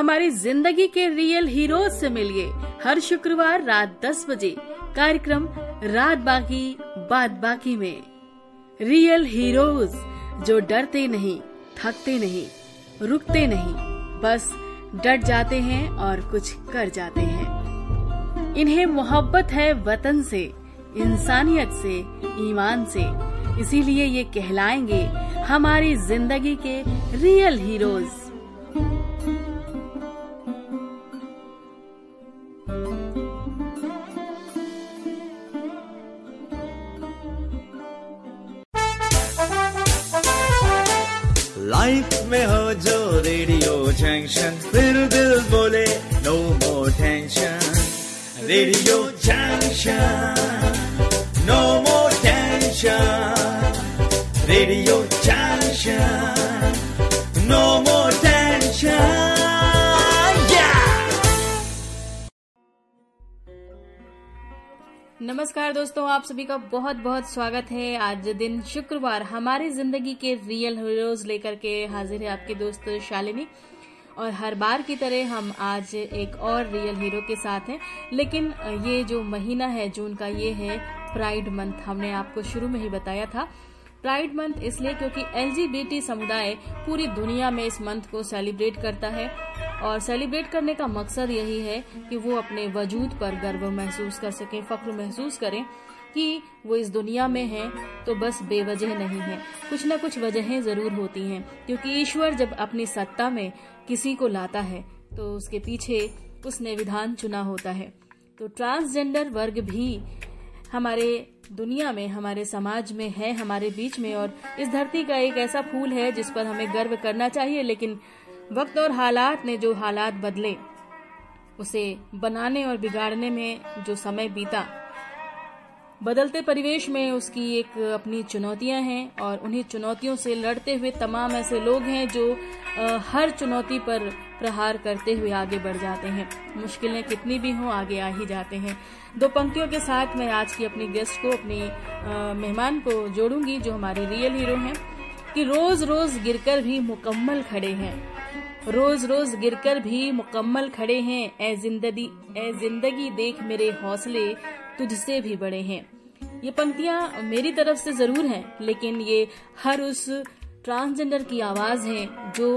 हमारी जिंदगी के रियल हीरोज से मिलिए हर शुक्रवार रात 10 बजे कार्यक्रम रात बाकी बात बाकी में। रियल हीरोज जो डरते नहीं, थकते नहीं, रुकते नहीं, बस डट जाते हैं और कुछ कर जाते हैं। इन्हें मोहब्बत है वतन से, इंसानियत से, ईमान से, इसीलिए ये कहलाएंगे हमारी जिंदगी के रियल हीरोज। लाइफ में हो जो रेडियो जंक्शन, फिर दिल बोले no more tension. Radio junction, no more tension. Radio junction, no more tension. नमस्कार दोस्तों, आप सभी का बहुत बहुत स्वागत है। आज दिन शुक्रवार हमारी जिंदगी के रियल हीरोज लेकर के हाजिर है आपके दोस्त शालिनी, और हर बार की तरह हम आज एक और रियल हीरो के साथ हैं। लेकिन ये जो महीना है जून का, ये है प्राइड मंथ। हमने आपको शुरू में ही बताया था प्राइड मंथ इसलिए क्योंकि LGBT समुदाय पूरी दुनिया में इस मंथ को सेलिब्रेट करता है, और सेलिब्रेट करने का मकसद यही है कि वो अपने वजूद पर गर्व महसूस कर सकें, फख्र महसूस करें कि वो इस दुनिया में हैं, तो बस बेवजह नहीं है, कुछ ना कुछ वजहें जरूर होती हैं। क्योंकि ईश्वर जब अपनी सत्ता में किसी को लाता है तो उसके पीछे उसने विधान चुना होता है। तो ट्रांसजेंडर वर्ग भी हमारे दुनिया में, हमारे समाज में है, हमारे बीच में, और इस धरती का एक ऐसा फूल है जिस पर हमें गर्व करना चाहिए। लेकिन वक्त और हालात ने जो हालात बदले, उसे बनाने और बिगाड़ने में जो समय बीता, बदलते परिवेश में उसकी एक अपनी चुनौतियां हैं, और उन्हीं चुनौतियों से लड़ते हुए तमाम ऐसे लोग हैं जो हर चुनौती पर प्रहार करते हुए आगे बढ़ जाते हैं। मुश्किलें कितनी भी हों, आगे आ ही जाते हैं। दो पंक्तियों के साथ मैं आज की अपनी गेस्ट को, अपनी मेहमान को जोड़ूंगी जो हमारे रियल हीरो हैं, कि रोज रोज गिरकर भी मुकम्मल खड़े हैं। रोज रोज गिरकर भी मुकम्मल खड़े हैं, ए जिंदगी देख मेरे हौसले तुझसे भी बड़े हैं। ये पंक्तियां मेरी तरफ से जरूर हैं, लेकिन ये हर उस ट्रांसजेंडर की आवाज है जो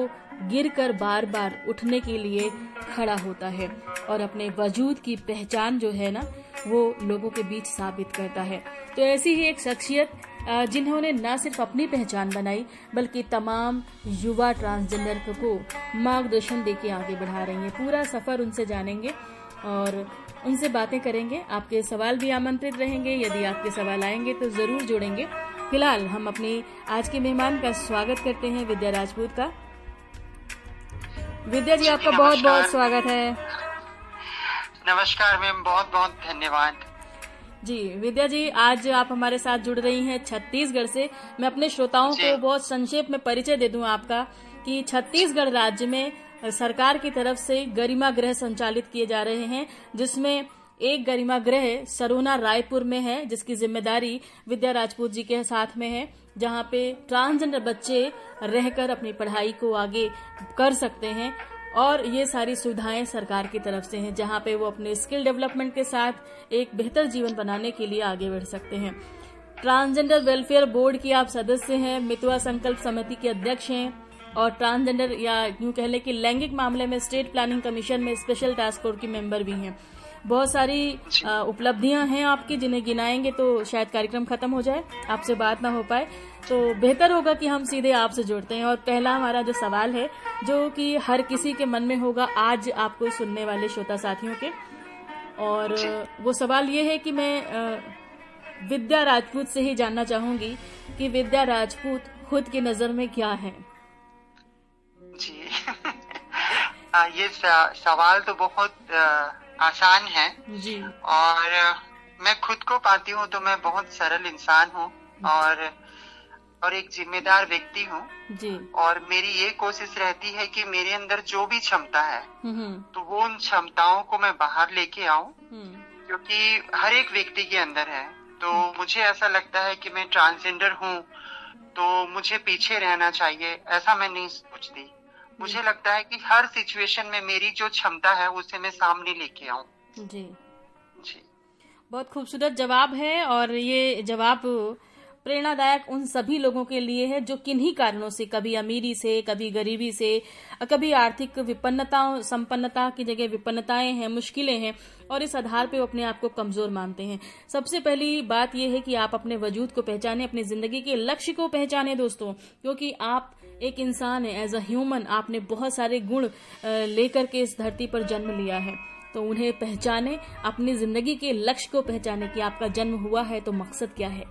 गिरकर बार बार उठने के लिए खड़ा होता है, और अपने वजूद की पहचान जो है ना, वो लोगों के बीच साबित करता है। तो ऐसी ही एक शख्सियत जिन्होंने न सिर्फ अपनी पहचान बनाई, बल्कि तमाम युवा ट्रांसजेंडर को मार्गदर्शन देके आगे बढ़ा रही हैं। पूरा सफर उनसे जानेंगे और उनसे बातें करेंगे। आपके सवाल भी आमंत्रित रहेंगे, यदि आपके सवाल आएंगे तो जरूर जोड़ेंगे। फिलहाल हम अपने आज के मेहमान का स्वागत करते हैं, विद्या राजपूत का। विद्या जी, आपका बहुत बहुत स्वागत है। नमस्कार मैम, बहुत बहुत धन्यवाद जी। विद्या जी, आज आप हमारे साथ जुड़ रही हैं छत्तीसगढ़ से। मैं अपने श्रोताओं को बहुत संक्षेप में परिचय दे दूं आपका, कि छत्तीसगढ़ राज्य में सरकार की तरफ से गरिमा गृह संचालित किए जा रहे हैं, जिसमें एक गरिमा गृह सरोना रायपुर में है, जिसकी जिम्मेदारी विद्या राजपूत जी के साथ में है, जहां पे ट्रांसजेंडर बच्चे रहकर अपनी पढ़ाई को आगे कर सकते हैं। और ये सारी सुविधाएं सरकार की तरफ से हैं, जहां पे वो अपने स्किल डेवलपमेंट के साथ एक बेहतर जीवन बनाने के लिए आगे बढ़ सकते हैं। ट्रांसजेंडर वेलफेयर बोर्ड की आप सदस्य हैं, मितवा संकल्प समिति के अध्यक्ष हैं, और ट्रांसजेंडर या यूं कह लें कि लैंगिक मामले में स्टेट प्लानिंग कमीशन में स्पेशल टास्क फोर्स की मेंबर भी हैं। बहुत सारी उपलब्धियां हैं आपकी, जिन्हें गिनाएंगे तो शायद कार्यक्रम खत्म हो जाए, आपसे बात ना हो पाए। तो बेहतर होगा कि हम सीधे आपसे जुड़ते हैं। और पहला हमारा जो सवाल है, जो कि हर किसी के मन में होगा आज आपको सुनने वाले श्रोता साथियों के, और वो सवाल ये है कि मैं विद्या राजपूत से ही जानना चाहूंगी कि विद्या राजपूत खुद की नजर में क्या है जी। ये सवाल तो बहुत आसान है जी। और मैं खुद को पाती हूँ तो मैं बहुत सरल इंसान हूँ, और एक जिम्मेदार व्यक्ति हूँ। और मेरी ये कोशिश रहती है कि मेरे अंदर जो भी क्षमता है तो वो उन क्षमताओं को मैं बाहर लेके आऊँ, क्योंकि हर एक व्यक्ति के अंदर है। तो मुझे ऐसा लगता है कि मैं ट्रांसजेंडर हूँ तो मुझे पीछे रहना चाहिए, ऐसा मैं नहीं सोचती। मुझे लगता है कि हर सिचुएशन में मेरी जो क्षमता है उसे मैं सामने लेके आऊं। जी जी, बहुत खूबसूरत जवाब है और ये जवाब प्रेरणादायक उन सभी लोगों के लिए है जो किन्हीं कारणों से, कभी अमीरी से, कभी गरीबी से, कभी आर्थिक विपन्नताओं, संपन्नता की जगह विपन्नताएं हैं, मुश्किलें हैं और इस आधार पे वो अपने आप को कमजोर मानते हैं। सबसे पहली बात ये है कि आप अपने वजूद को पहचाने, अपनी जिंदगी के लक्ष्य को पहचाने दोस्तों, क्योंकि आप एक इंसान है, एज अ ह्यूमन आपने बहुत सारे गुण लेकर के इस धरती पर जन्म लिया है, तो उन्हें पहचाने, अपनी जिंदगी के लक्ष्य को पहचाने कि आपका जन्म हुआ है तो मकसद क्या है।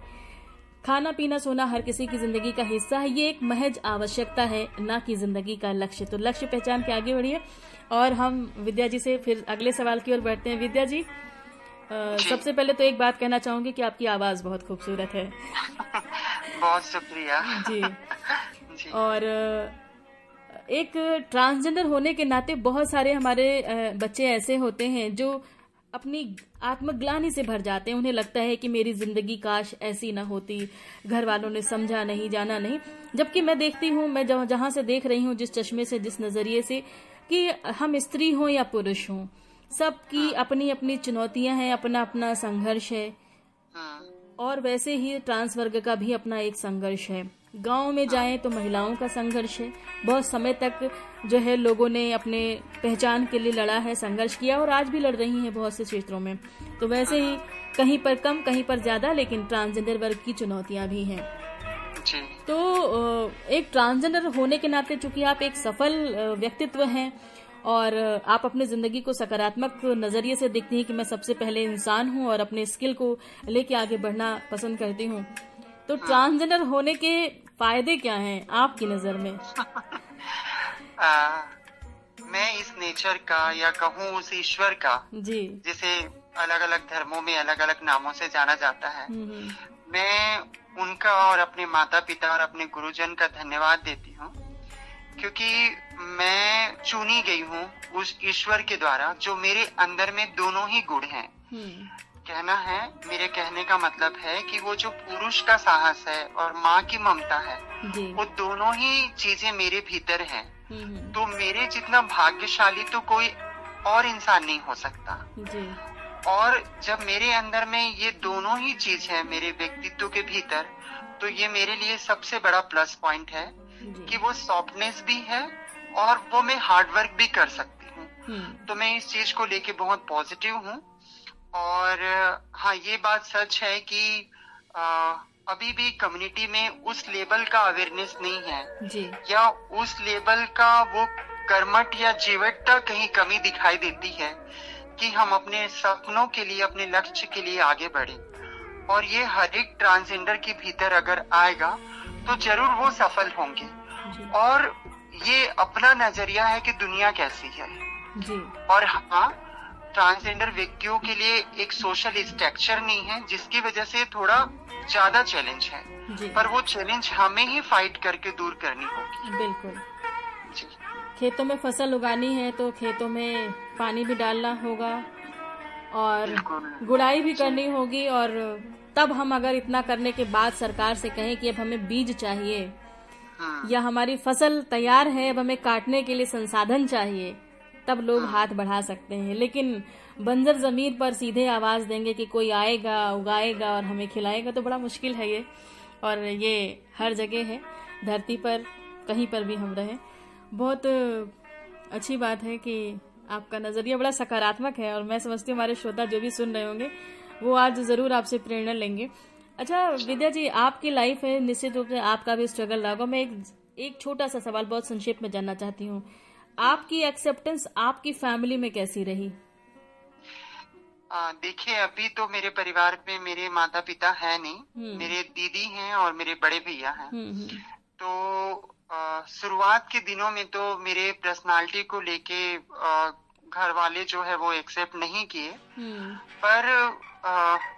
खाना पीना सोना हर किसी की जिंदगी का हिस्सा है, ये एक महज आवश्यकता है ना कि जिंदगी का लक्ष्य। तो लक्ष्य पहचान के आगे बढ़िए और हम विद्या जी से फिर अगले सवाल की ओर बढ़ते हैं। विद्या जी, सबसे पहले तो एक बात कहना चाहूंगी कि आपकी आवाज बहुत खूबसूरत है। बहुत शुक्रिया जी। और एक ट्रांसजेंडर होने के नाते बहुत सारे हमारे बच्चे ऐसे होते हैं जो अपनी आत्मग्लानि से भर जाते हैं, उन्हें लगता है कि मेरी जिंदगी काश ऐसी ना होती, घर वालों ने समझा नहीं, जाना नहीं। जबकि मैं देखती हूँ, मैं जहाँ से देख रही हूँ, जिस चश्मे से, जिस नजरिए से, कि हम स्त्री हों या पुरुष हों, सबकी अपनी अपनी चुनौतियां हैं, अपना अपना संघर्ष है और वैसे ही ट्रांस वर्ग का भी अपना एक संघर्ष है। गांव में जाएं तो महिलाओं का संघर्ष है, बहुत समय तक जो है लोगों ने अपने पहचान के लिए लड़ा है, संघर्ष किया और आज भी लड़ रही हैं बहुत से क्षेत्रों में। तो वैसे ही कहीं पर कम, कहीं पर ज्यादा, लेकिन ट्रांसजेंडर वर्ग की चुनौतियां भी हैं। तो एक ट्रांसजेंडर होने के नाते चूंकि आप एक सफल व्यक्तित्व हैं और आप अपने जिंदगी को सकारात्मक नजरिए से देखती हैं कि मैं सबसे पहले इंसान हूं और अपने स्किल को लेके आगे बढ़ना पसंद करती हूं, तो ट्रांसजेंडर होने के फायदे क्या हैं आपकी नजर में? मैं इस नेचर का या कहूँ उस ईश्वर का जी, जिसे अलग अलग धर्मों में अलग अलग नामों से जाना जाता है, मैं उनका और अपने माता पिता और अपने गुरुजन का धन्यवाद देती हूँ, क्योंकि मैं चुनी गई हूँ उस ईश्वर के द्वारा जो मेरे अंदर में दोनों ही गुण हैं। कहना है, मेरे कहने का मतलब है कि वो जो पुरुष का साहस है और माँ की ममता है, वो दोनों ही चीजें मेरे भीतर हैं। तो मेरे जितना भाग्यशाली तो कोई और इंसान नहीं हो सकता जी। और जब मेरे अंदर में ये दोनों ही चीज है मेरे व्यक्तित्व के भीतर, तो ये मेरे लिए सबसे बड़ा प्लस पॉइंट है कि वो सॉफ्टनेस भी है और वो मैं हार्डवर्क भी कर सकती हूँ। तो मैं इस चीज को लेके बहुत पॉजिटिव हूँ। और हाँ, ये बात सच है कि अभी भी कम्युनिटी में उस लेवल का अवेयरनेस नहीं है जी। या उस लेवल का वो कर्मठ या जीवटता कहीं कमी दिखाई देती है कि हम अपने सपनों के लिए, अपने लक्ष्य के लिए आगे बढ़े। और ये हर एक ट्रांसजेंडर के भीतर अगर आएगा तो जरूर वो सफल होंगे। और ये अपना नजरिया है कि दुनिया कैसी है जी। और हाँ, ट्रांसजेंडर व्यक्तियों के लिए एक सोशल स्ट्रक्चर नहीं है, जिसकी वजह से थोड़ा ज्यादा चैलेंज है, पर वो चैलेंज हमें ही फाइट करके दूर करनी होगी। बिल्कुल जी। खेतों में फसल उगानी है तो खेतों में पानी भी डालना होगा और गुड़ाई भी करनी होगी, और तब हम अगर इतना करने के बाद सरकार से कहें कि अब हमें बीज चाहिए या हमारी फसल तैयार है, अब हमें काटने के लिए संसाधन चाहिए, तब लोग हाथ बढ़ा सकते हैं। लेकिन बंजर जमीन पर सीधे आवाज देंगे कि कोई आएगा, उगाएगा और हमें खिलाएगा, तो बड़ा मुश्किल है ये। और ये हर जगह है, धरती पर कहीं पर भी हम रहें। बहुत अच्छी बात है कि आपका नजरिया बड़ा सकारात्मक है और मैं समझती हूँ हमारे श्रोता जो भी सुन रहे होंगे वो आज जरूर आपसे प्रेरणा लेंगे। अच्छा विद्या जी, आपकी लाइफ है, निश्चित रूप से आपका भी स्ट्रगल रहा होगा। मैं एक छोटा सा सवाल बहुत संक्षेप में जानना चाहती हूँ, आपकी एक्सेप्टेंस आपकी फैमिली में कैसी रही? देखिए, अभी तो मेरे परिवार में मेरे माता पिता है नहीं, मेरे दीदी हैं और मेरे बड़े भैया हैं। तो शुरुआत के दिनों में तो मेरे पर्सनालिटी को लेके घर वाले जो है वो एक्सेप्ट नहीं किए, पर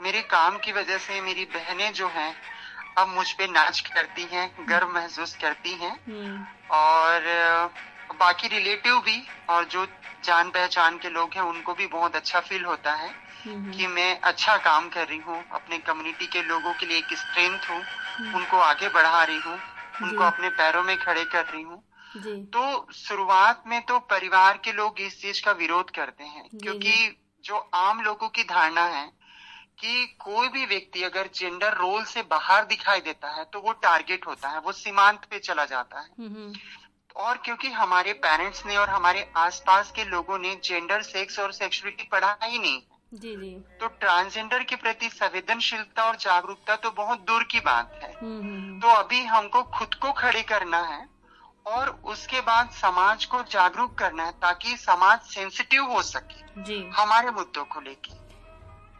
मेरे काम की वजह से मेरी बहनें जो हैं अब मुझ पे नाच करती हैं, गर्व महसूस करती हैं। और बाकी रिलेटिव भी और जो जान पहचान के लोग हैं उनको भी बहुत अच्छा फील होता है कि मैं अच्छा काम कर रही हूँ, अपने कम्युनिटी के लोगों के लिए एक स्ट्रेंथ हूँ, उनको आगे बढ़ा रही हूँ, उनको अपने पैरों में खड़े कर रही हूँ। तो शुरुआत में तो परिवार के लोग इस चीज का विरोध करते हैं, क्योंकि जो आम लोगों की धारणा है कि कोई भी व्यक्ति अगर जेंडर रोल से बाहर दिखाई देता है तो वो टारगेट होता है, वो सीमांत पे चला जाता है। और क्योंकि हमारे पेरेंट्स ने और हमारे आसपास के लोगों ने जेंडर, सेक्स और सेक्सुअलिटी पढ़ा ही नहीं, तो ट्रांसजेंडर के प्रति संवेदनशीलता और जागरूकता तो बहुत दूर की बात है। तो अभी हमको खुद को खड़े करना है और उसके बाद समाज को जागरूक करना है, ताकि समाज सेंसिटिव हो सके हमारे मुद्दों को लेके।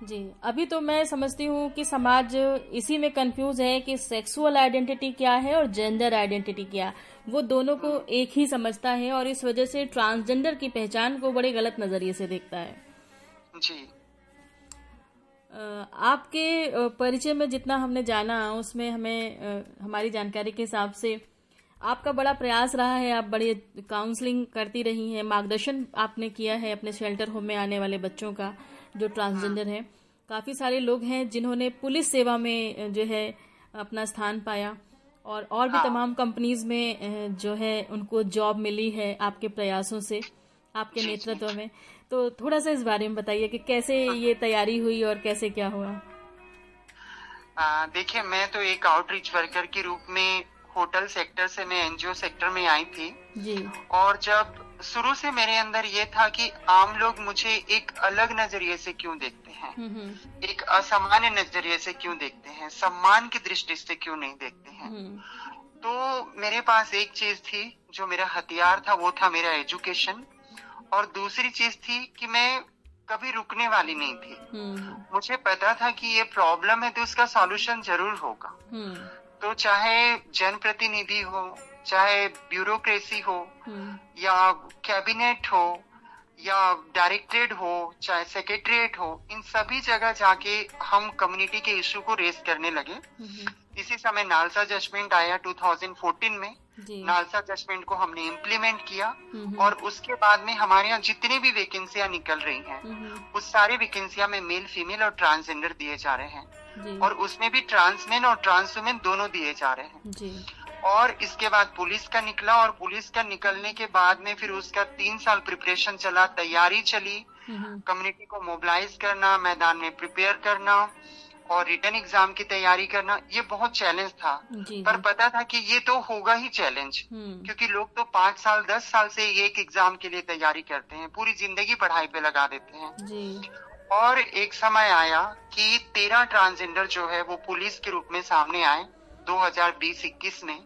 जी, अभी तो मैं समझती हूँ कि समाज इसी में कंफ्यूज है कि सेक्सुअल आइडेंटिटी क्या है और जेंडर आइडेंटिटी क्या, वो दोनों को एक ही समझता है और इस वजह से ट्रांसजेंडर की पहचान को बड़े गलत नजरिए से देखता है। जी, आपके परिचय में जितना हमने जाना उसमें हमें, हमारी जानकारी के हिसाब से आपका बड़ा प्रयास रहा है, आप बड़ी काउंसलिंग करती रही हैं, मार्गदर्शन आपने किया है अपने शेल्टर होम में आने वाले बच्चों का जो ट्रांसजेंडर है। काफी सारे लोग हैं जिन्होंने पुलिस सेवा में जो है अपना स्थान पाया और भी तमाम कंपनीज में जो है उनको जॉब मिली है आपके प्रयासों से, आपके नेतृत्व में। तो थोड़ा सा इस बारे में बताइए कि कैसे ये तैयारी हुई और कैसे क्या हुआ। देखिए, मैं तो एक आउटरीच वर्कर के रूप में होटल सेक्टर से मैं एनजीओ सेक्टर में आई थी जी। और जब शुरू से मेरे अंदर ये था कि आम लोग मुझे एक अलग नजरिए से क्यों देखते हैं, एक असामान्य नजरिए से क्यों देखते हैं, सम्मान की दृष्टि से क्यों नहीं देखते हैं। तो मेरे पास एक चीज थी, जो मेरा हथियार था वो था मेरा एजुकेशन, और दूसरी चीज थी कि मैं कभी रुकने वाली नहीं थी। मुझे पता था कि ये प्रॉब्लम है तो उसका सॉल्यूशन जरूर होगा। तो चाहे जनप्रतिनिधि हो, चाहे ब्यूरोक्रेसी हो, या कैबिनेट हो, या डायरेक्टरेट हो, चाहे सेक्रेटरिएट हो, इन सभी जगह जाके हम कम्युनिटी के इश्यू को रेस करने लगे। इसी समय नालसा जजमेंट आया 2014 में। नालसा जजमेंट को हमने इम्प्लीमेंट किया और उसके बाद में हमारे यहाँ जितनी भी वैकेंसियां निकल रही हैं, उस सारी वैकेंसियां में मेल, फीमेल और ट्रांसजेंडर दिए जा रहे हैं, और उसमें भी ट्रांसमेन और ट्रांसवुमेन दोनों दिए जा रहे हैं। और इसके बाद पुलिस का निकला, और पुलिस का निकलने के बाद में फिर उसका 3 साल प्रिपरेशन चला, तैयारी चली, कम्युनिटी को मोबिलाइज करना, मैदान में प्रिपेयर करना और रिटर्न एग्जाम की तैयारी करना। ये बहुत चैलेंज था, पर पता था कि ये तो होगा ही चैलेंज, क्योंकि लोग तो 5 साल 10 साल से एक एग्जाम के लिए तैयारी करते हैं, पूरी जिंदगी पढ़ाई पे लगा देते हैं। और एक समय आया कि 13 ट्रांसजेंडर जो है वो पुलिस के रूप में सामने आए 2020-21 में,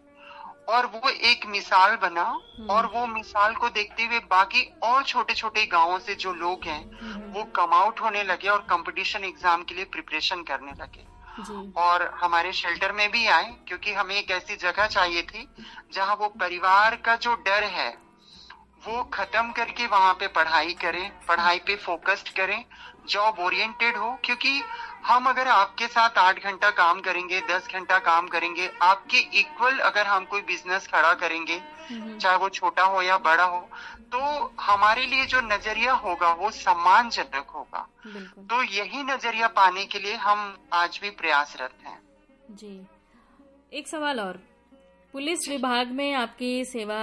और वो एक मिसाल बना, और वो मिसाल को देखते हुए बाकी और छोटे छोटे गांवों से जो लोग हैं वो कम आउट होने लगे और कंपटीशन एग्जाम के लिए प्रिपरेशन करने लगे, और हमारे शेल्टर में भी आए, क्योंकि हमें एक ऐसी जगह चाहिए थी जहां वो परिवार का जो डर है वो खत्म करके वहां पे पढ़ाई करें, पढ़ाई पे फोकस्ड करें, जॉब ओरिएंटेड हो। क्योंकि हम अगर आपके साथ 8 घंटा काम करेंगे, 10 घंटा काम करेंगे, आपके इक्वल अगर हम कोई बिजनेस खड़ा करेंगे, चाहे वो छोटा हो या बड़ा हो, तो हमारे लिए जो नजरिया होगा वो सम्मानजनक होगा। तो यही नजरिया पाने के लिए हम आज भी प्रयासरत हैं। जी, एक सवाल और, पुलिस विभाग में आपकी सेवा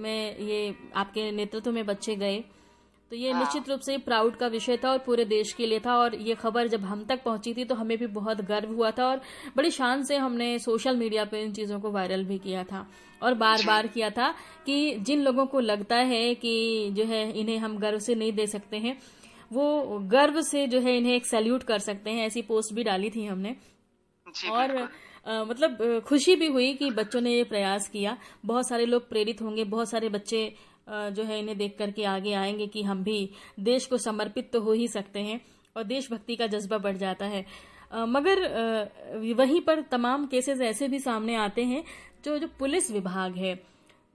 में ये आपके नेतृत्व में बच्चे गए, तो ये निश्चित रूप से प्राउड का विषय था और पूरे देश के लिए था, और ये खबर जब हम तक पहुंची थी तो हमें भी बहुत गर्व हुआ था और बड़ी शान से हमने सोशल मीडिया पे इन चीजों को वायरल भी किया था और बार बार किया था कि जिन लोगों को लगता है कि जो है इन्हें हम गर्व से नहीं दे सकते हैं, वो गर्व से जो है इन्हें एक सैल्यूट कर सकते हैं, ऐसी पोस्ट भी डाली थी हमने। और मतलब खुशी भी हुई कि बच्चों ने ये प्रयास किया, बहुत सारे लोग प्रेरित होंगे, बहुत सारे बच्चे जो है इन्हें देख करके आगे आएंगे कि हम भी देश को समर्पित तो हो ही सकते हैं, और देशभक्ति का जज्बा बढ़ जाता है। मगर वहीं पर तमाम केसेस ऐसे भी सामने आते हैं जो पुलिस विभाग है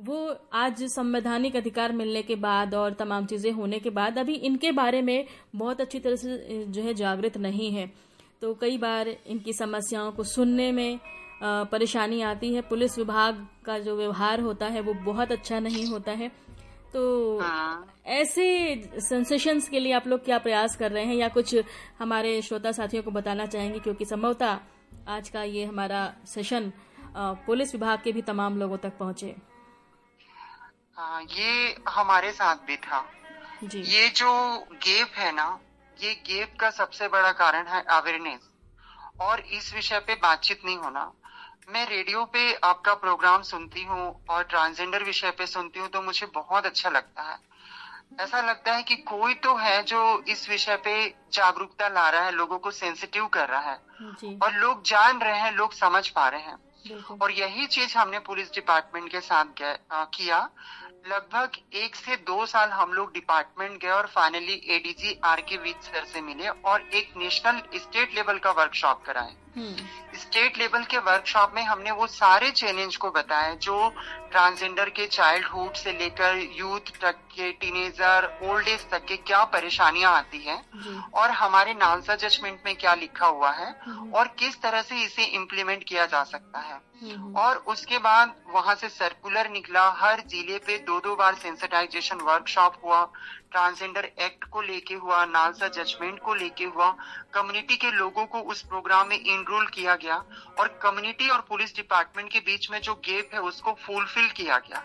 वो आज संवैधानिक अधिकार मिलने के बाद और तमाम चीजें होने के बाद अभी इनके बारे में बहुत अच्छी तरह से जो है जागृत नहीं है, तो कई बार इनकी समस्याओं को सुनने में परेशानी आती है। पुलिस विभाग का जो व्यवहार होता है वो बहुत अच्छा नहीं होता है। तो ऐसे सेंसेशंस के लिए आप लोग क्या प्रयास कर रहे हैं, या कुछ हमारे श्रोता साथियों को बताना चाहेंगे, क्योंकि संभवतः आज का ये हमारा सेशन पुलिस विभाग के भी तमाम लोगों तक पहुंचे। ये हमारे साथ भी था जी। ये जो गैप है ना, ये गैप का सबसे बड़ा कारण है अवेयरनेस और इस विषय पे बातचीत नहीं होना। मैं रेडियो पे आपका प्रोग्राम सुनती हूँ और ट्रांसजेंडर विषय पे सुनती हूँ तो मुझे बहुत अच्छा लगता है। ऐसा लगता है कि कोई तो है जो इस विषय पे जागरूकता ला रहा है, लोगों को सेंसिटिव कर रहा है और लोग जान रहे हैं, लोग समझ पा रहे हैं। और यही चीज हमने पुलिस डिपार्टमेंट के साथ किया। लगभग 1 से 2 साल हम लोग डिपार्टमेंट गए और फाइनली एडीजी आर के विज सर से मिले और एक नेशनल स्टेट लेवल का वर्कशॉप कराए। स्टेट लेवल के वर्कशॉप में हमने वो सारे चैलेंज को बताया जो ट्रांसजेंडर के चाइल्डहुड से लेकर यूथ तक के, टीनेजर, ओल्ड एज तक के क्या परेशानियां आती है और हमारे नालसा जजमेंट में क्या लिखा हुआ है और किस तरह से इसे इम्प्लीमेंट किया जा सकता है। और उसके बाद वहां से सर्कुलर निकला, हर जिले पे 2-2 बार सेंसिटाइजेशन वर्कशॉप हुआ, ट्रांसजेंडर एक्ट को लेके हुआ, नालसा जजमेंट को लेके हुआ। कम्युनिटी के लोगों को उस प्रोग्राम में इनरोल किया गया और कम्युनिटी और पुलिस डिपार्टमेंट के बीच में जो गैप है उसको फुलफिल किया गया।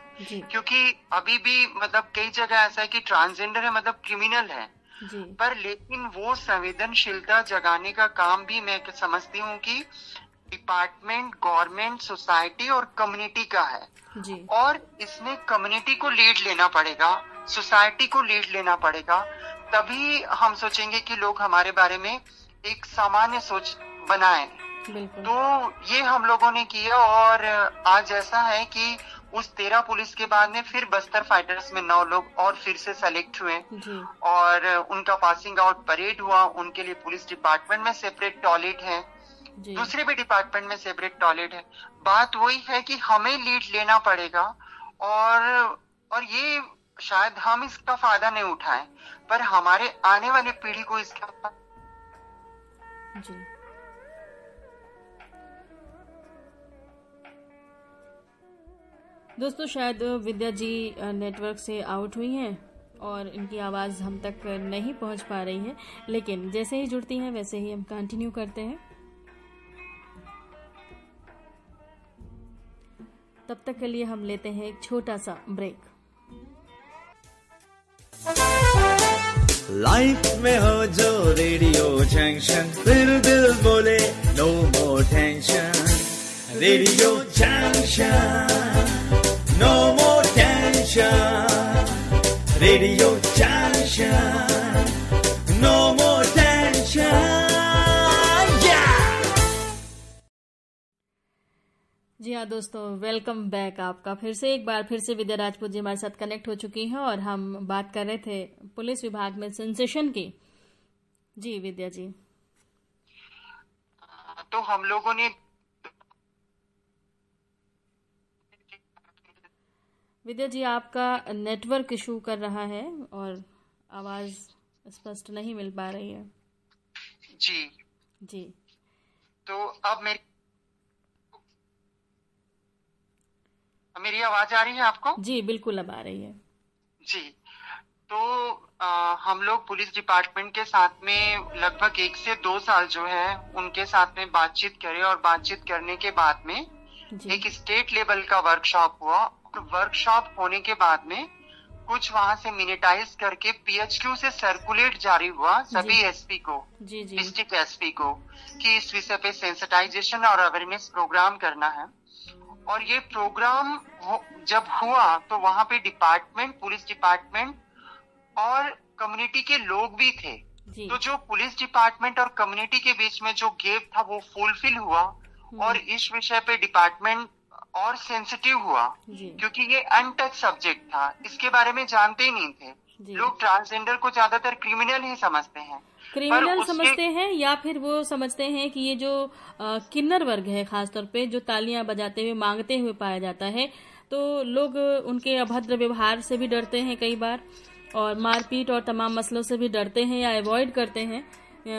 क्योंकि अभी भी मतलब कई जगह ऐसा है कि ट्रांसजेंडर है मतलब क्रिमिनल है, पर लेकिन वो संवेदनशीलता जगाने का काम भी मैं समझती हूँ कि डिपार्टमेंट, गवर्नमेंट, सोसाइटी और कम्युनिटी का है जी। और इसमें कम्युनिटी को लीड लेना पड़ेगा, सोसाइटी को लीड लेना पड़ेगा, तभी हम सोचेंगे कि लोग हमारे बारे में एक सामान्य सोच बनाएं। तो ये हम लोगों ने किया और आज ऐसा है कि उस 13 पुलिस के बाद में फिर बस्तर फाइटर्स में 9 लोग और फिर से सेलेक्ट हुए और उनका पासिंग आउट परेड हुआ। उनके लिए पुलिस डिपार्टमेंट में सेपरेट टॉयलेट है, दूसरे भी डिपार्टमेंट में सेपरेट टॉयलेट है। बात वही है कि हमें लीड लेना पड़ेगा और ये शायद हम इसका फायदा नहीं उठाएं, पर हमारे आने वाली पीढ़ी को इसका जी। दोस्तों शायद विद्या जी नेटवर्क से आउट हुई हैं और इनकी आवाज़ हम तक नहीं पहुंच पा रही है, लेकिन जैसे ही जुड़ती हैं वैसे ही हम कंटिन्यू करते हैं। तब तक के लिए हम लेते हैं एक छोटा सा ब्रेक। लाइफ में हो जो रेडियो जंक्शन, फिर दिल बोले no more tension. Radio junction, no more tension. Radio junction, no more tension. जी हाँ दोस्तों, वेलकम बैक आपका फिर से, एक बार फिर से विद्या राजपूत जी हमारे साथ कनेक्ट हो चुकी हैं और हम बात कर रहे थे पुलिस विभाग में सेंसेशन की। जी विद्या जी, तो हम लोगों ने विद्या जी आपका नेटवर्क इशू कर रहा है और आवाज स्पष्ट नहीं मिल पा रही है। जी जी, तो अब मेरी आवाज आ रही है आपको? जी बिल्कुल अब आ रही है जी। तो हम लोग पुलिस डिपार्टमेंट के साथ में लगभग 1 से 2 साल जो है उनके साथ में बातचीत करे और बातचीत करने के बाद में एक स्टेट लेवल का वर्कशॉप हुआ और वर्कशॉप होने के बाद में कुछ वहां से मिनिटाइज करके पीएचक्यू से सर्कुलेट जारी हुआ सभी एसपी को, डिस्ट्रिक्ट एसपी को, कि इस विषय पे सेंसिटाइजेशन और अवेयरनेस प्रोग्राम करना है। और ये प्रोग्राम जब हुआ तो वहां पे डिपार्टमेंट, पुलिस डिपार्टमेंट और कम्युनिटी के लोग भी थे, तो जो पुलिस डिपार्टमेंट और कम्युनिटी के बीच में जो गैप था वो फुलफिल हुआ और इस विषय पे डिपार्टमेंट और सेंसिटिव हुआ क्योंकि ये अनटच सब्जेक्ट था, इसके बारे में जानते ही नहीं थे लोग। ट्रांसजेंडर को ज्यादातर क्रिमिनल ही समझते हैं, क्रिमिनल समझते हैं या फिर वो समझते हैं कि ये जो किन्नर वर्ग है खासतौर पे जो तालियां बजाते हुए मांगते हुए पाया जाता है, तो लोग उनके अभद्र व्यवहार से भी डरते हैं कई बार और मारपीट और तमाम मसलों से भी डरते हैं या अवॉइड करते हैं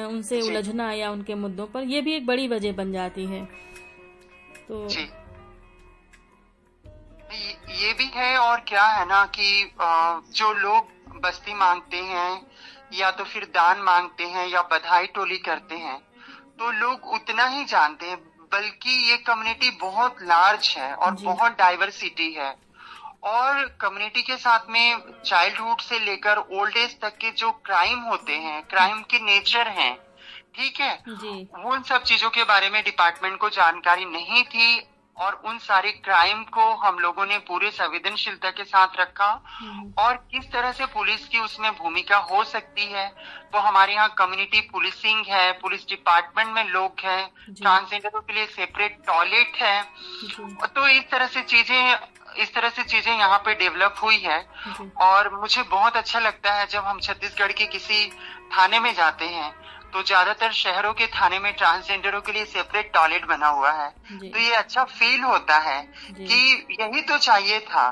उनसे उलझना या उनके मुद्दों पर, ये भी एक बड़ी वजह बन जाती है। तो ये भी है और क्या है ना कि जो लोग बस्ती मांगते हैं या तो फिर दान मांगते हैं या बधाई टोली करते हैं तो लोग उतना ही जानते हैं, बल्कि ये कम्युनिटी बहुत लार्ज है और बहुत डाइवर्सिटी है और कम्युनिटी के साथ में चाइल्डहुड से लेकर ओल्ड एज तक के जो क्राइम होते हैं, क्राइम के नेचर हैं, ठीक है, वो उन सब चीजों के बारे में डिपार्टमेंट को जानकारी नहीं थी और उन सारे क्राइम को हम लोगों ने पूरे संवेदनशीलता के साथ रखा और किस तरह से पुलिस की उसमें भूमिका हो सकती है। तो हमारे यहाँ कम्युनिटी पुलिसिंग है, पुलिस डिपार्टमेंट में लोग हैं, ट्रांसजेंडरों के लिए सेपरेट टॉयलेट है, तो इस तरह से चीजें यहाँ पे डेवलप हुई है। और मुझे बहुत अच्छा लगता है जब हम छत्तीसगढ़ के किसी थाने में जाते हैं तो ज्यादातर शहरों के थाने में ट्रांसजेंडरों के लिए सेपरेट टॉयलेट बना हुआ है, तो ये अच्छा फील होता है कि यही तो चाहिए था,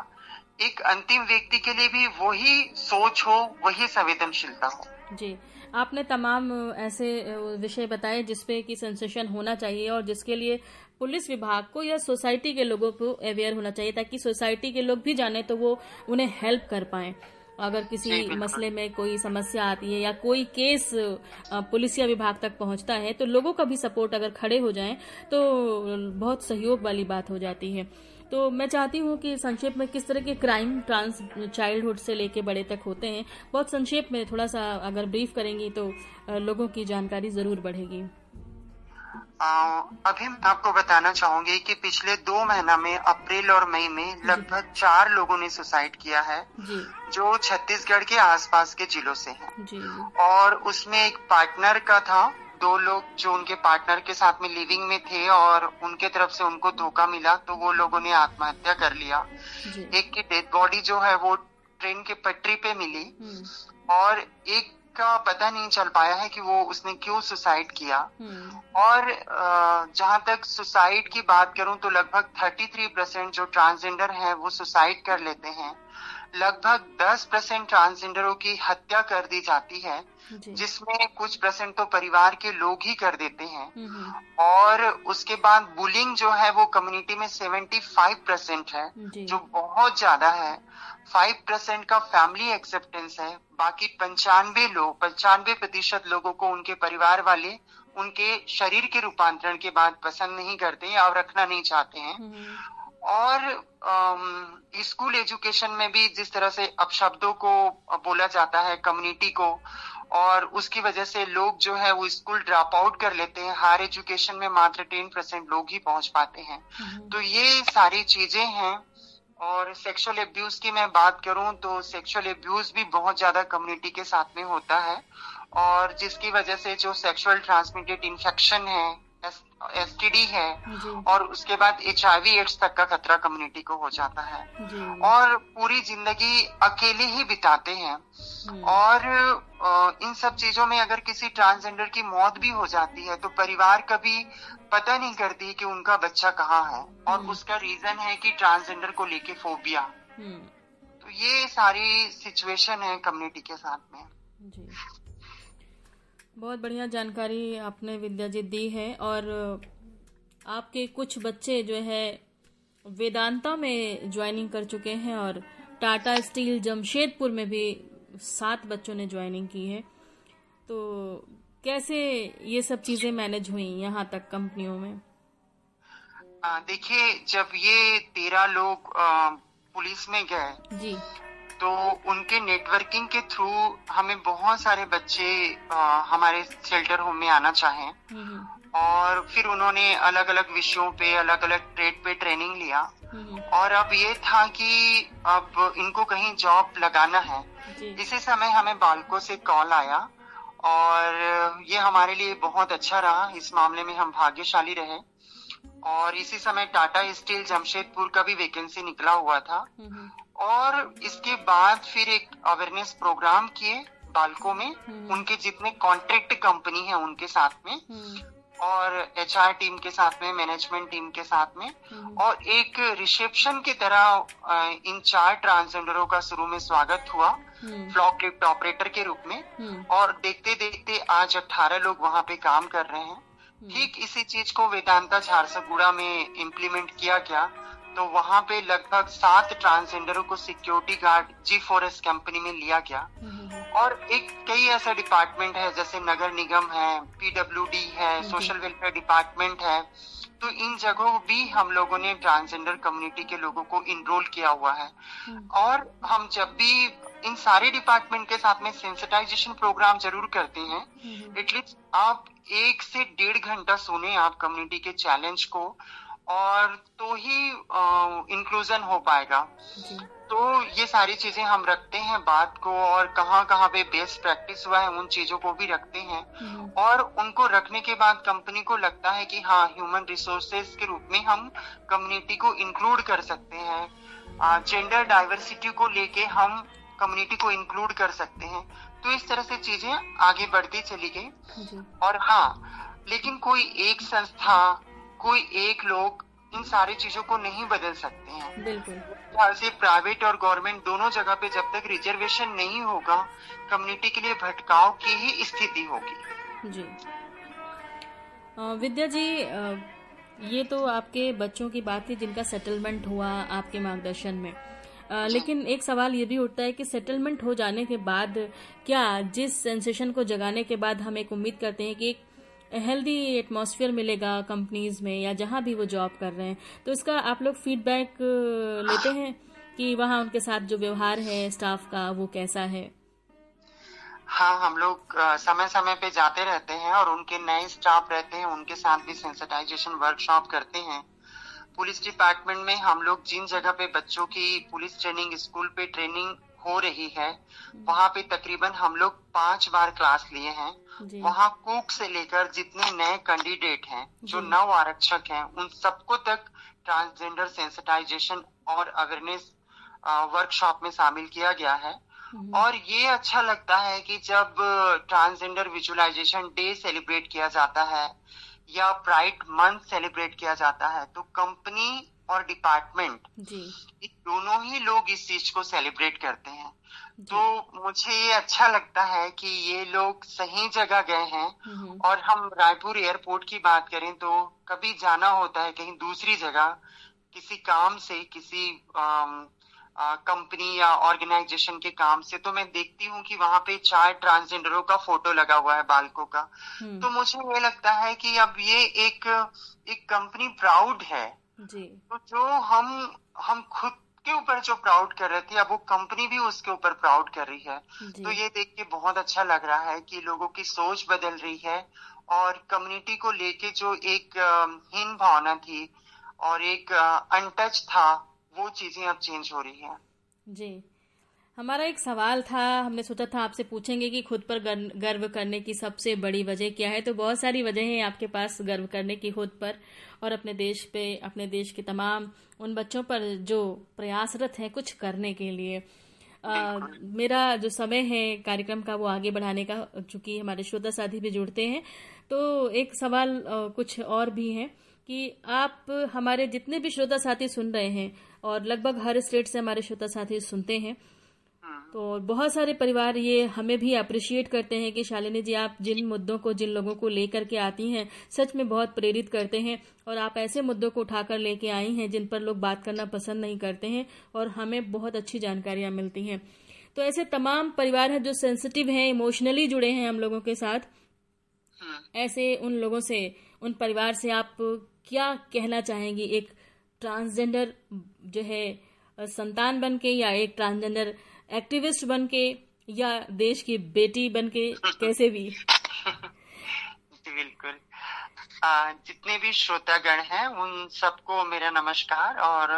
एक अंतिम व्यक्ति के लिए भी वही सोच हो, वही संवेदनशीलता हो। जी, आपने तमाम ऐसे विषय बताए जिसपे कि सेंसेशन होना चाहिए और जिसके लिए पुलिस विभाग को या सोसाइटी के लोगों को अवेयर होना चाहिए ताकि सोसाइटी के लोग भी जाने तो वो उन्हें हेल्प कर पाएं। अगर किसी मसले में कोई समस्या आती है या कोई केस पुलिस या विभाग तक पहुंचता है तो लोगों का भी सपोर्ट अगर खड़े हो जाएं तो बहुत सहयोग वाली बात हो जाती है। तो मैं चाहती हूं कि संक्षेप में किस तरह के क्राइम ट्रांस चाइल्डहुड से लेके बड़े तक होते हैं, बहुत संक्षेप में थोड़ा सा अगर ब्रीफ करेंगी तो लोगों की जानकारी जरूर बढ़ेगी। अभी मैं आपको बताना चाहूंगी कि पिछले 2 महीना में अप्रैल और मई में लगभग 4 लोगों ने सुसाइड किया है जो छत्तीसगढ़ के आसपास के जिलों से हैं, और उसमें एक पार्टनर का था, 2 लोग जो उनके पार्टनर के साथ में लिविंग में थे और उनके तरफ से उनको धोखा मिला तो वो लोगों ने आत्महत्या कर लिया। एक की डेड बॉडी जो है वो ट्रेन के पटरी पे मिली और एक का पता नहीं चल पाया है कि वो उसने क्यों सुसाइड किया। और जहां तक सुसाइड की बात करूं तो लगभग 33% जो ट्रांसजेंडर हैं वो सुसाइड कर लेते हैं, लगभग 10% ट्रांसजेंडरों की हत्या कर दी जाती है जिसमें कुछ परसेंट तो परिवार के लोग ही कर देते हैं। और उसके बाद बुलिंग जो है वो कम्युनिटी में 75% है जो बहुत ज्यादा है, 5% का फैमिली एक्सेप्टेंस है, बाकी 95% लोगों को उनके परिवार वाले उनके शरीर के रूपांतरण के बाद पसंद नहीं करते हैं और रखना नहीं चाहते हैं। और स्कूल एजुकेशन में भी जिस तरह से अपशब्दों को बोला जाता है कम्युनिटी को और उसकी वजह से लोग जो है वो स्कूल ड्रॉप आउट कर लेते हैं, हायर एजुकेशन में मात्र 10% लोग ही पहुंच पाते हैं। तो ये सारी चीजें हैं। और सेक्सुअल एब्यूज की मैं बात करूं तो सेक्सुअल एब्यूज भी बहुत ज्यादा कम्युनिटी के साथ में होता है और जिसकी वजह से जो सेक्सुअल ट्रांसमिटेड इन्फेक्शन है, STD है और उसके बाद HIV/AIDS तक का खतरा कम्युनिटी को हो जाता है और पूरी जिंदगी अकेले ही बिताते हैं। और इन सब चीजों में अगर किसी ट्रांसजेंडर की मौत भी हो जाती है तो परिवार कभी पता नहीं करती कि उनका बच्चा कहाँ है और उसका रीजन है कि ट्रांसजेंडर को लेके फोबिया। तो ये सारी सिचुएशन है कम्युनिटी के साथ में। बहुत बढ़िया जानकारी आपने विद्या जी दी है। और आपके कुछ बच्चे जो है वेदांता में ज्वाइनिंग कर चुके हैं और टाटा स्टील जमशेदपुर में भी 7 बच्चों ने ज्वाइनिंग की है, तो कैसे ये सब चीजें मैनेज हुई यहाँ तक कंपनियों में? देखिए, जब ये 13 लोग पुलिस में गए जी तो उनके नेटवर्किंग के थ्रू हमें बहुत सारे बच्चे हमारे शेल्टर होम में आना चाहे और फिर उन्होंने अलग अलग विषयों पे अलग अलग ट्रेड पे ट्रेनिंग लिया और अब ये था कि अब इनको कहीं जॉब लगाना है। इसी समय हमें बालकों से कॉल आया और ये हमारे लिए बहुत अच्छा रहा, इस मामले में हम भाग्यशाली रहे। और इसी समय टाटा स्टील जमशेदपुर का भी वैकेंसी निकला हुआ था और इसके बाद फिर एक अवेयरनेस प्रोग्राम किए बालकों में, उनके जितने कॉन्ट्रैक्ट कंपनी है उनके साथ में और HR टीम के साथ में, मैनेजमेंट टीम के साथ में, और एक रिसेप्शन की तरह इन 4 ट्रांसजेंडरों का शुरू में स्वागत हुआ फ्लॉक लिफ्ट ऑपरेटर के रूप में और देखते देखते आज 18 लोग वहां पे काम कर रहे हैं। ठीक इसी चीज को वेदांता झारसगुड़ा में इम्प्लीमेंट किया गया तो वहां पे लगभग 7 ट्रांसजेंडरों को सिक्योरिटी गार्ड G4S कंपनी में लिया गया और एक कई ऐसे डिपार्टमेंट है जैसे नगर निगम है, पीडब्ल्यूडी है, सोशल वेलफेयर डिपार्टमेंट है, तो इन जगहों भी हम लोगों ने ट्रांसजेंडर कम्युनिटी के लोगों को इनरोल किया हुआ है। और हम जब भी इन सारे डिपार्टमेंट के साथ में सेंसिटाइजेशन प्रोग्राम जरूर करते हैं, एटलीस्ट आप 1 से 1.5 घंटा सुने आप कम्युनिटी के चैलेंज को, और तो ही इंक्लूजन हो पाएगा। तो ये सारी चीजें हम रखते हैं बात को, और कहाँ कहाँ पे बेस्ट प्रैक्टिस हुआ है उन चीजों को भी रखते हैं, और उनको रखने के बाद कंपनी को लगता है कि हाँ, ह्यूमन रिसोर्सेज के रूप में हम कम्युनिटी को इंक्लूड कर सकते हैं, जेंडर डाइवर्सिटी को लेके हम कम्युनिटी को इंक्लूड कर सकते हैं। तो इस तरह से चीजें आगे बढ़ती चली गई। और हाँ, लेकिन कोई एक संस्था, कोई एक लोग इन सारी चीजों को नहीं बदल सकते हैं। बिल्कुल। प्राइवेट और गवर्नमेंट दोनों जगह पे जब तक रिजर्वेशन नहीं होगा, कम्युनिटी के लिए भटकाव की ही स्थिति होगी। जी विद्या जी, ये तो आपके बच्चों की बात थी जिनका सेटलमेंट हुआ आपके मार्गदर्शन में, लेकिन एक सवाल ये भी उठता है कि सेटलमेंट हो जाने के बाद क्या जिस सेंसेशन को जगाने के बाद हम एक उम्मीद करते हैं कि एक हेल्दी एटमॉस्फेयर मिलेगा कंपनीज में या जहां भी वो जॉब कर रहे हैं, तो इसका आप लोग फीडबैक लेते हैं कि वहां उनके साथ जो व्यवहार है स्टाफ का वो कैसा है? हाँ, हम लोग समय समय पे जाते रहते हैं और उनके नए स्टाफ रहते हैं उनके साथ भी सेंसिटाइजेशन वर्कशॉप करते हैं। पुलिस डिपार्टमेंट में हम लोग जिन जगह पे बच्चों की पुलिस ट्रेनिंग स्कूल पे ट्रेनिंग हो रही है वहाँ पे तकरीबन हम लोग 5 बार क्लास लिए हैं। वहाँ कुक से लेकर जितने नए कैंडिडेट हैं, जो नव आरक्षक हैं, उन सबको तक ट्रांसजेंडर सेंसिटाइजेशन और अवेयरनेस वर्कशॉप में शामिल किया गया है। और ये अच्छा लगता है कि जब ट्रांसजेंडर विजुअलाइजेशन डे सेलिब्रेट किया जाता है या प्राइड मंथ सेलिब्रेट किया जाता है, तो कंपनी और डिपार्टमेंट दोनों ही लोग इस चीज को सेलिब्रेट करते हैं। तो मुझे ये अच्छा लगता है कि ये लोग सही जगह गए हैं। और हम रायपुर एयरपोर्ट की बात करें तो कभी जाना होता है कहीं दूसरी जगह किसी काम से, किसी कंपनी या ऑर्गेनाइजेशन के काम से, तो मैं देखती हूँ कि वहां पे 4 ट्रांसजेंडरों का फोटो लगा हुआ है, बालकों का। तो मुझे ये लगता है कि अब ये एक कंपनी प्राउड है। जी। तो जो हम खुद के ऊपर जो प्राउड कर रहे थे, अब वो कंपनी भी उसके ऊपर प्राउड कर रही है। तो ये देख के बहुत अच्छा लग रहा है कि लोगों की सोच बदल रही है और कम्युनिटी को लेके जो एक हीन भावना थी और एक अनटच था, वो चीजें अब चेंज हो रही है। जी, हमारा एक सवाल था, हमने सोचा था आपसे पूछेंगे कि खुद पर गर्व करने की सबसे बड़ी वजह क्या है। तो बहुत सारी वजह हैं आपके पास गर्व करने की, खुद पर और अपने देश पे, अपने देश के तमाम उन बच्चों पर जो प्रयासरत हैं कुछ करने के लिए। मेरा जो समय है कार्यक्रम का वो आगे बढ़ाने का, चूंकि हमारे श्रोता साथी भी जुड़ते हैं, तो एक सवाल कुछ और भी है कि आप हमारे जितने भी श्रोता साथी सुन रहे हैं, और लगभग हर स्टेट से हमारे श्रोता साथी सुनते हैं, तो बहुत सारे परिवार ये हमें भी अप्रिशिएट करते हैं कि शालिनी जी, आप जिन मुद्दों को, जिन लोगों को लेकर के आती हैं, सच में बहुत प्रेरित करते हैं। और आप ऐसे मुद्दों को उठाकर लेके आई हैं जिन पर लोग बात करना पसंद नहीं करते हैं, और हमें बहुत अच्छी जानकारियां मिलती हैं। तो ऐसे तमाम परिवार हैं जो सेंसिटिव हैं, इमोशनली जुड़े हैं हम लोगों के साथ। ऐसे उन लोगों से, उन परिवार से आप क्या कहना चाहेंगी, एक ट्रांसजेंडर जो है संतान बन के, या एक ट्रांसजेंडर एक्टिविस्ट बन के, या देश की बेटी बन के, कैसे भी? बिल्कुल। जितने भी श्रोतागण हैं उन सबको मेरा नमस्कार। और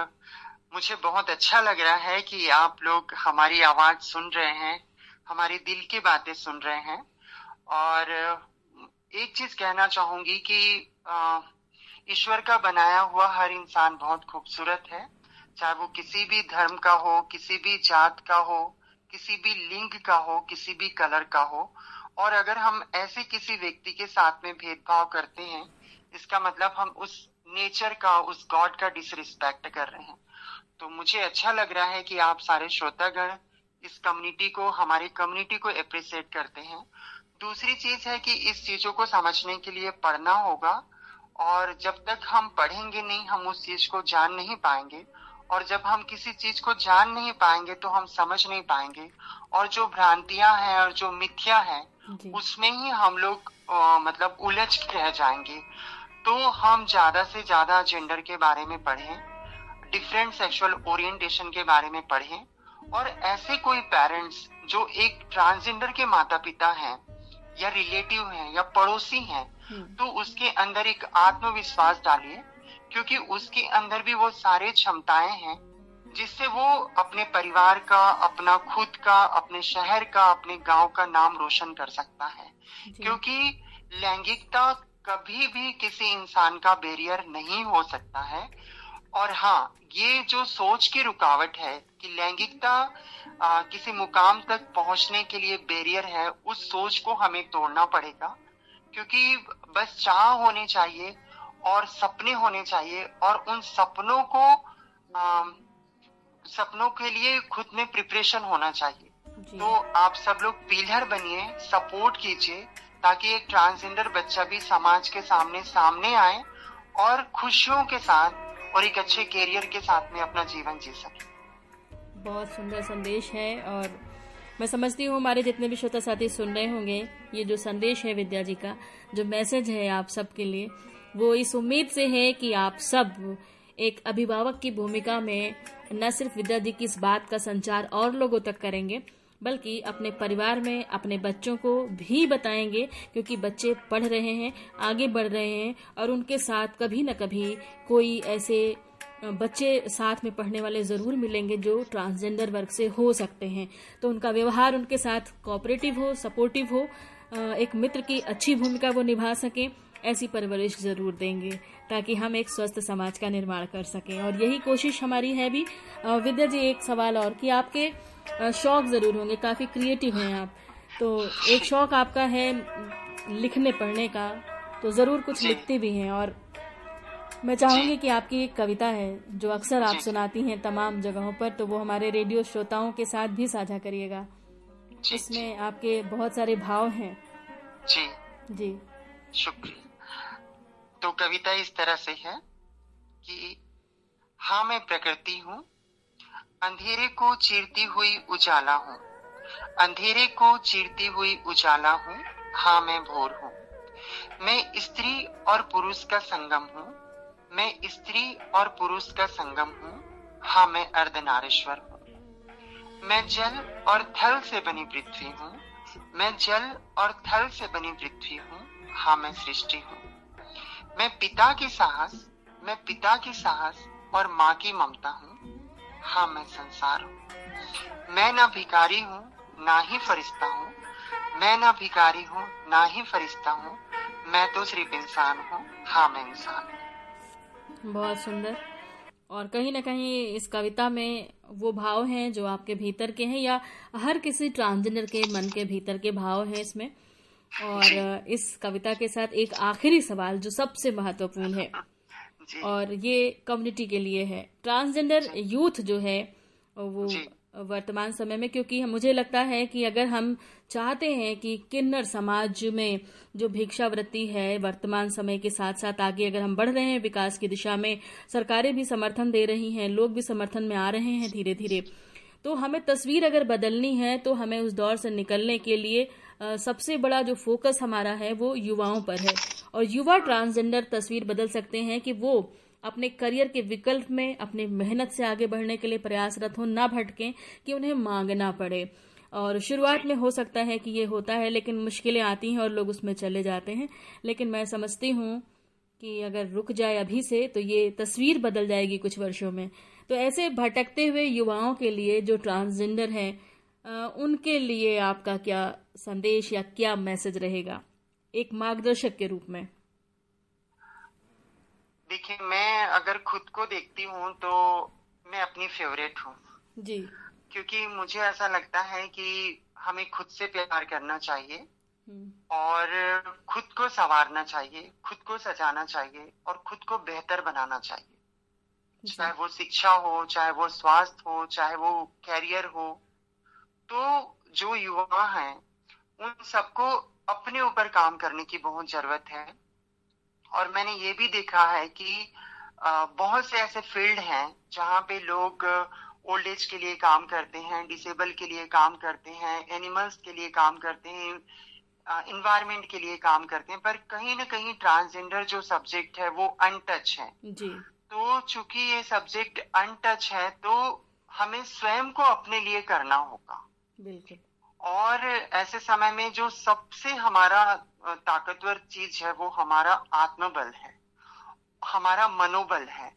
मुझे बहुत अच्छा लग रहा है कि आप लोग हमारी आवाज सुन रहे हैं, हमारे दिल की बातें सुन रहे हैं। और एक चीज कहना चाहूंगी कि ईश्वर का बनाया हुआ हर इंसान बहुत खूबसूरत है, चाहे वो किसी भी धर्म का हो, किसी भी जात का हो, किसी भी लिंग का हो, किसी भी कलर का हो। और अगर हम ऐसे किसी व्यक्ति के साथ में भेदभाव करते हैं, इसका मतलब हम उस नेचर का, उस गॉड का डिसरिस्पेक्ट कर रहे हैं। तो मुझे अच्छा लग रहा है कि आप सारे श्रोतागण इस कम्युनिटी को, हमारी कम्युनिटी को अप्रिशिएट करते हैं। दूसरी चीज है कि इस चीजों को समझने के लिए पढ़ना होगा, और जब तक हम पढ़ेंगे नहीं, हम उस चीज को जान नहीं पाएंगे। और जब हम किसी चीज को जान नहीं पाएंगे तो हम समझ नहीं पाएंगे, और जो भ्रांतियां हैं और जो मिथ्या हैं उसमें ही हम लोग मतलब उलझ के रह जाएंगे। तो हम ज्यादा से ज्यादा जेंडर के बारे में पढ़ें, डिफरेंट सेक्सुअल ओरिएंटेशन के बारे में पढ़ें, और ऐसे कोई पेरेंट्स जो एक ट्रांसजेंडर के माता पिता हैं या रिलेटिव हैं या पड़ोसी हैं, तो उसके अंदर एक आत्मविश्वास डालिए, क्योंकि उसके अंदर भी वो सारे क्षमताएं हैं जिससे वो अपने परिवार का, अपना खुद का, अपने शहर का, अपने गांव का नाम रोशन कर सकता है। क्योंकि लैंगिकता कभी भी किसी इंसान का बैरियर नहीं हो सकता है। और हाँ, ये जो सोच की रुकावट है कि लैंगिकता किसी मुकाम तक पहुंचने के लिए बैरियर है, उस सोच को हमें तोड़ना पड़ेगा, क्योंकि बस चाह होने चाहिए और सपने होने चाहिए, और उन सपनों को सपनों के लिए खुद में प्रिपरेशन होना चाहिए। तो आप सब लोग पिलर बनिए, सपोर्ट कीजिए, ताकि एक ट्रांसजेंडर बच्चा भी समाज के सामने आए और खुशियों के साथ और एक अच्छे कैरियर के साथ में अपना जीवन जी सके। बहुत सुंदर संदेश है, और मैं समझती हूँ हमारे जितने भी श्रोता साथी सुन रहे होंगे, ये जो संदेश है विद्या जी का, जो मैसेज है आप सबके लिए, वो इस उम्मीद से है कि आप सब एक अभिभावक की भूमिका में न सिर्फ विद्या जी की इस बात का संचार और लोगों तक करेंगे, बल्कि अपने परिवार में अपने बच्चों को भी बताएंगे, क्योंकि बच्चे पढ़ रहे हैं, आगे बढ़ रहे हैं, और उनके साथ कभी न कभी कोई ऐसे बच्चे साथ में पढ़ने वाले जरूर मिलेंगे जो ट्रांसजेंडर वर्ग से हो सकते हैं। तो उनका व्यवहार उनके साथ कोऑपरेटिव हो, सपोर्टिव हो, एक मित्र की अच्छी भूमिका वो निभा सकें, ऐसी परवरिश जरूर देंगे, ताकि हम एक स्वस्थ समाज का निर्माण कर सकें, और यही कोशिश हमारी है भी। विद्या जी, एक सवाल और कि आपके शौक जरूर होंगे, काफ़ी क्रिएटिव हैं आप, तो एक शौक आपका है लिखने पढ़ने का, तो ज़रूर कुछ लिखती भी हैं, और मैं चाहूंगी कि आपकी एक कविता है जो अक्सर आप सुनाती हैं तमाम जगहों पर, तो वो हमारे रेडियो श्रोताओं के साथ भी साझा करिएगा। इसमें आपके बहुत सारे भाव हैं। जी, शुक्रिया। तो कविता इस तरह से है कि हाँ, मैं प्रकृति हूँ, अंधेरे को चीरती हुई उजाला हूँ, अंधेरे को चीरती हुई उजाला हूँ, हाँ मैं भोर हूँ, मैं स्त्री और पुरुष का संगम हूँ, मैं स्त्री और पुरुष का संगम हूँ, हाँ मैं अर्धनारीश्वर हूँ, मैं जल और थल से बनी पृथ्वी हूँ, मैं जल और थल से बनी पृथ्वी हूँ, हाँ मैं सृष्टि हूँ, मैं पिता की साहस, मैं पिता की साहस और माँ की ममता हूँ, हाँ मैं संसार हूँ, मैं ना भिखारी हूँ ना ही फरिश्ता हूँ, मैं ना भिखारी हूँ ना ही फरिश्ता हूँ, मैं तो सिर्फ इंसान हूँ, हाँ मैं इंसान हूँ। बहुत सुंदर, और कहीं ना कहीं इस कविता में वो भाव हैं जो आपके भीतर के हैं, या हर किसी ट्रांसजेंडर के मन के भीतर के भाव हैं इसमें। और इस कविता के साथ एक आखिरी सवाल जो सबसे महत्वपूर्ण है, और ये कम्युनिटी के लिए है, ट्रांसजेंडर यूथ जो है वो वर्तमान समय में, क्योंकि मुझे लगता है कि अगर हम चाहते हैं कि किन्नर समाज में जो भिक्षावृत्ति है वर्तमान समय के साथ साथ आगे अगर हम बढ़ रहे हैं विकास की दिशा में, सरकारें भी समर्थन दे रही हैं, लोग भी समर्थन में आ रहे हैं धीरे धीरे, तो हमें तस्वीर अगर बदलनी है तो हमें उस दौर से निकलने के लिए सबसे बड़ा जो फोकस हमारा है वो युवाओं पर है, और युवा ट्रांसजेंडर तस्वीर बदल सकते हैं कि वो अपने करियर के विकल्प में अपने मेहनत से आगे बढ़ने के लिए प्रयासरत हो, ना भटकें कि उन्हें मांगना पड़े। और शुरुआत में हो सकता है कि ये होता है, लेकिन मुश्किलें आती हैं और लोग उसमें चले जाते हैं, लेकिन मैं समझती हूँ कि अगर रुक जाए अभी से तो ये तस्वीर बदल जाएगी कुछ वर्षों में। तो ऐसे भटकते हुए युवाओं के लिए जो ट्रांसजेंडर हैं, उनके लिए आपका क्या संदेश या क्या मैसेज रहेगा एक मार्गदर्शक के रूप में? देखिए, मैं अगर खुद को देखती हूँ तो मैं अपनी फेवरेट हूँ जी, क्योंकि मुझे ऐसा लगता है कि हमें खुद से प्यार करना चाहिए और खुद को संवारना चाहिए, खुद को सजाना चाहिए और खुद को बेहतर बनाना चाहिए, चाहे वो शिक्षा हो, चाहे वो स्वास्थ्य हो, चाहे वो कैरियर हो। तो जो युवा हैं उन सबको अपने ऊपर काम करने की बहुत जरूरत है। और मैंने ये भी देखा है कि बहुत से ऐसे फील्ड हैं जहाँ पे लोग ओल्ड एज के लिए काम करते हैं, डिसेबल के लिए काम करते हैं, एनिमल्स के लिए काम करते हैं, इन्वायरमेंट के लिए काम करते हैं, पर कहीं ना कहीं ट्रांसजेंडर जो सब्जेक्ट है वो अनटच है जी। तो चूंकि ये सब्जेक्ट अनटच है तो हमें स्वयं को अपने लिए करना होगा बिल्कुल। और ऐसे समय में जो सबसे हमारा ताकतवर चीज है वो हमारा आत्मबल है, हमारा मनोबल है,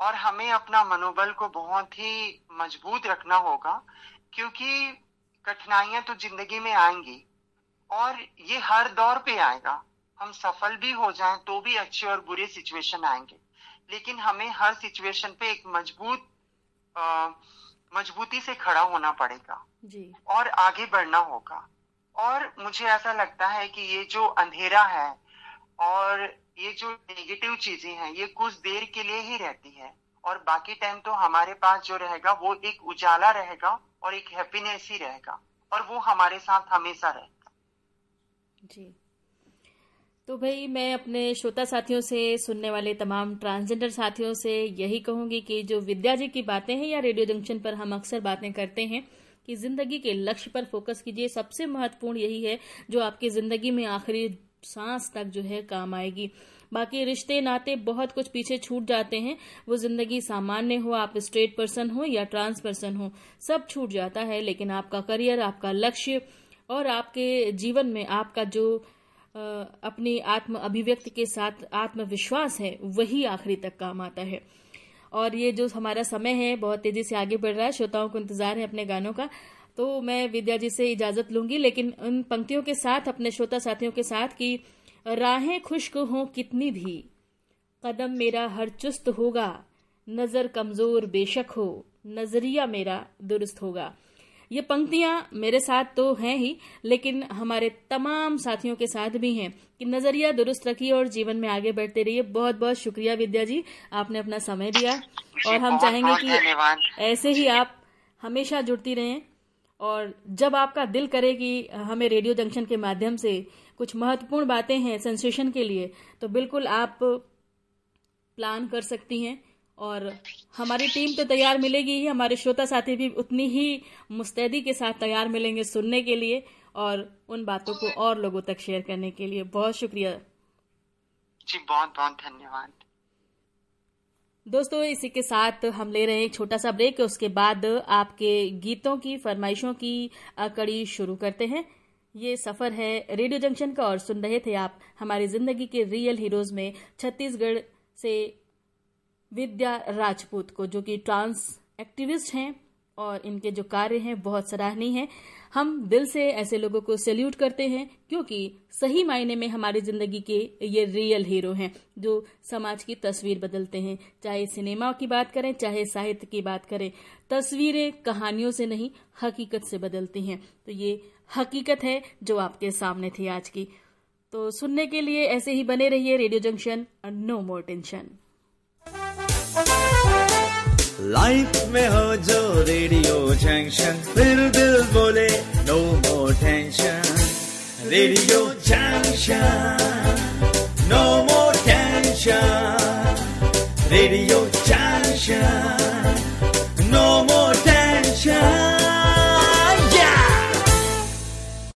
और हमें अपना मनोबल को बहुत ही मजबूत रखना होगा क्योंकि कठिनाइयां तो जिंदगी में आएंगी और ये हर दौर पे आएगा। हम सफल भी हो जाएं तो भी अच्छे और बुरे सिचुएशन आएंगे, लेकिन हमें हर सिचुएशन पे एक मजबूती से खड़ा होना पड़ेगा जी। और आगे बढ़ना होगा। और मुझे ऐसा लगता है कि ये जो अंधेरा है और ये जो नेगेटिव चीजें हैं ये कुछ देर के लिए ही रहती है और बाकी टाइम तो हमारे पास जो रहेगा वो एक उजाला रहेगा और एक हैप्पीनेस ही रहेगा और वो हमारे साथ हमेशा रहेगा जी। तो भाई मैं अपने श्रोता साथियों से, सुनने वाले तमाम ट्रांसजेंडर साथियों से यही कहूंगी कि जो विद्या जी की बातें हैं या रेडियो जंक्शन पर हम अक्सर बातें करते हैं कि जिंदगी के लक्ष्य पर फोकस कीजिए, सबसे महत्वपूर्ण यही है जो आपकी जिंदगी में आखिरी सांस तक जो है काम आएगी। बाकी रिश्ते नाते बहुत कुछ पीछे छूट जाते हैं, वो जिंदगी सामान्य हो, आप स्ट्रेट पर्सन हो या ट्रांस पर्सन हो, सब छूट जाता है, लेकिन आपका करियर, आपका लक्ष्य और आपके जीवन में आपका जो अपनी आत्म अभिव्यक्ति के साथ आत्मविश्वास है वही आखिरी तक काम आता है। और ये जो हमारा समय है बहुत तेजी से आगे बढ़ रहा है, श्रोताओं को इंतजार है अपने गानों का, तो मैं विद्या जी से इजाजत लूंगी लेकिन उन पंक्तियों के साथ, अपने श्रोता साथियों के साथ कि राहें खुश्क हों कितनी भी, कदम मेरा हर चुस्त होगा, नजर कमजोर बेशक हो, नजरिया मेरा दुरुस्त होगा। ये पंक्तियां मेरे साथ तो हैं ही लेकिन हमारे तमाम साथियों के साथ भी हैं कि नजरिया दुरुस्त रखिए और जीवन में आगे बढ़ते रहिए। बहुत बहुत शुक्रिया विद्या जी, आपने अपना समय दिया और हम चाहेंगे कि ऐसे ही आप हमेशा जुड़ती रहें और जब आपका दिल करे कि हमें रेडियो जंक्शन के माध्यम से कुछ महत्वपूर्ण बातें हैं सेंसेशन के लिए तो बिल्कुल आप प्लान कर सकती हैं और हमारी टीम तो तैयार मिलेगी ही, हमारे श्रोता साथी भी उतनी ही मुस्तैदी के साथ तैयार मिलेंगे सुनने के लिए और उन बातों को और लोगों तक शेयर करने के लिए। बहुत शुक्रिया जी, बहुत बहुत धन्यवाद। दोस्तों इसी के साथ हम ले रहे हैं एक छोटा सा ब्रेक, उसके बाद आपके गीतों की फरमाइशों की कड़ी शुरू करते हैं। ये सफर है रेडियो जंक्शन का और सुन रहे थे आप हमारी जिंदगी के रियल हीरोज में छत्तीसगढ़ से विद्या राजपूत को, जो कि ट्रांस एक्टिविस्ट हैं और इनके जो कार्य हैं बहुत सराहनीय हैं। हम दिल से ऐसे लोगों को सैल्यूट करते हैं क्योंकि सही मायने में हमारी जिंदगी के ये रियल हीरो हैं जो समाज की तस्वीर बदलते हैं, चाहे सिनेमा की बात करें चाहे साहित्य की बात करें, तस्वीरें कहानियों से नहीं हकीकत से बदलती हैं। तो ये हकीकत है जो आपके सामने थी आज की, तो सुनने के लिए ऐसे ही बने रहिए रेडियो जंक्शन और नो मोर टेंशन। लाइफ में हो जो रेडियो जंक्शन, फिर दिल बोले no more tension, radio junction no more tension, radio junction.